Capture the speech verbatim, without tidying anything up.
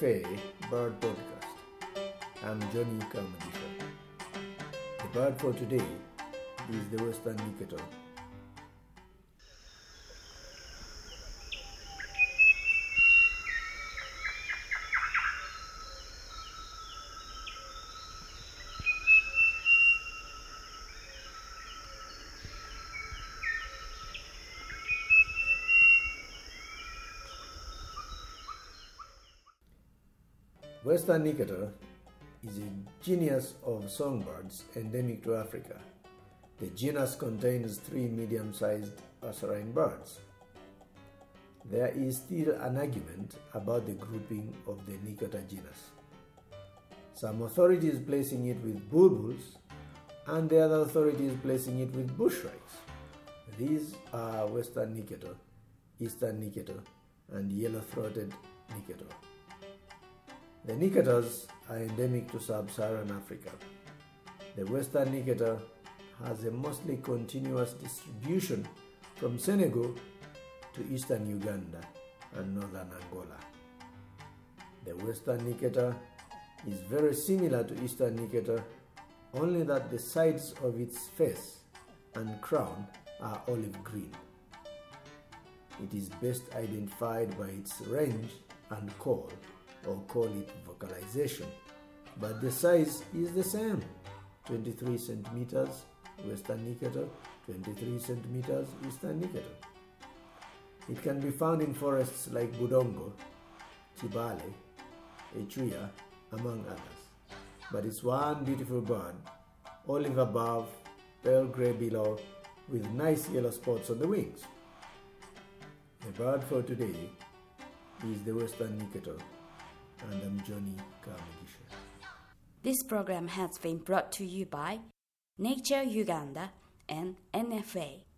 エヌエフエーBird Podcast. I'm Johnny Kamadika. The bird for today is the Western Nicator. Western Nicator is a genus of songbirds endemic to Africa. The genus contains three medium-sized passerine birds. There is still an argument about the grouping of the Nicator genus. Some authorities placing it with bulbuls and the other authorities placing it with bushrikes. These are Western Nicator, Eastern Nicator, and Yellow-throated Nicator.The Nicators are endemic to sub-Saharan Africa. The Western Nicator has a mostly continuous distribution from Senegal to Eastern Uganda and Northern Angola. The Western Nicator is very similar to Eastern Nicator, only that the sides of its face and crown are olive green. It is best identified by its range and call.or call it vocalization, but the size is the same, twenty-three centimeters Western Nicator, twenty-three centimeters Eastern Nicator. It can be found in forests like Budongo, Chibale, Echuya, among others, but it's one beautiful bird, olive above, pale grey below, with nice yellow spots on the wings. The bird for today is the Western Nicator.And I'm Johnny Kamadika. This program has been brought to you by Nature Uganda and N F A.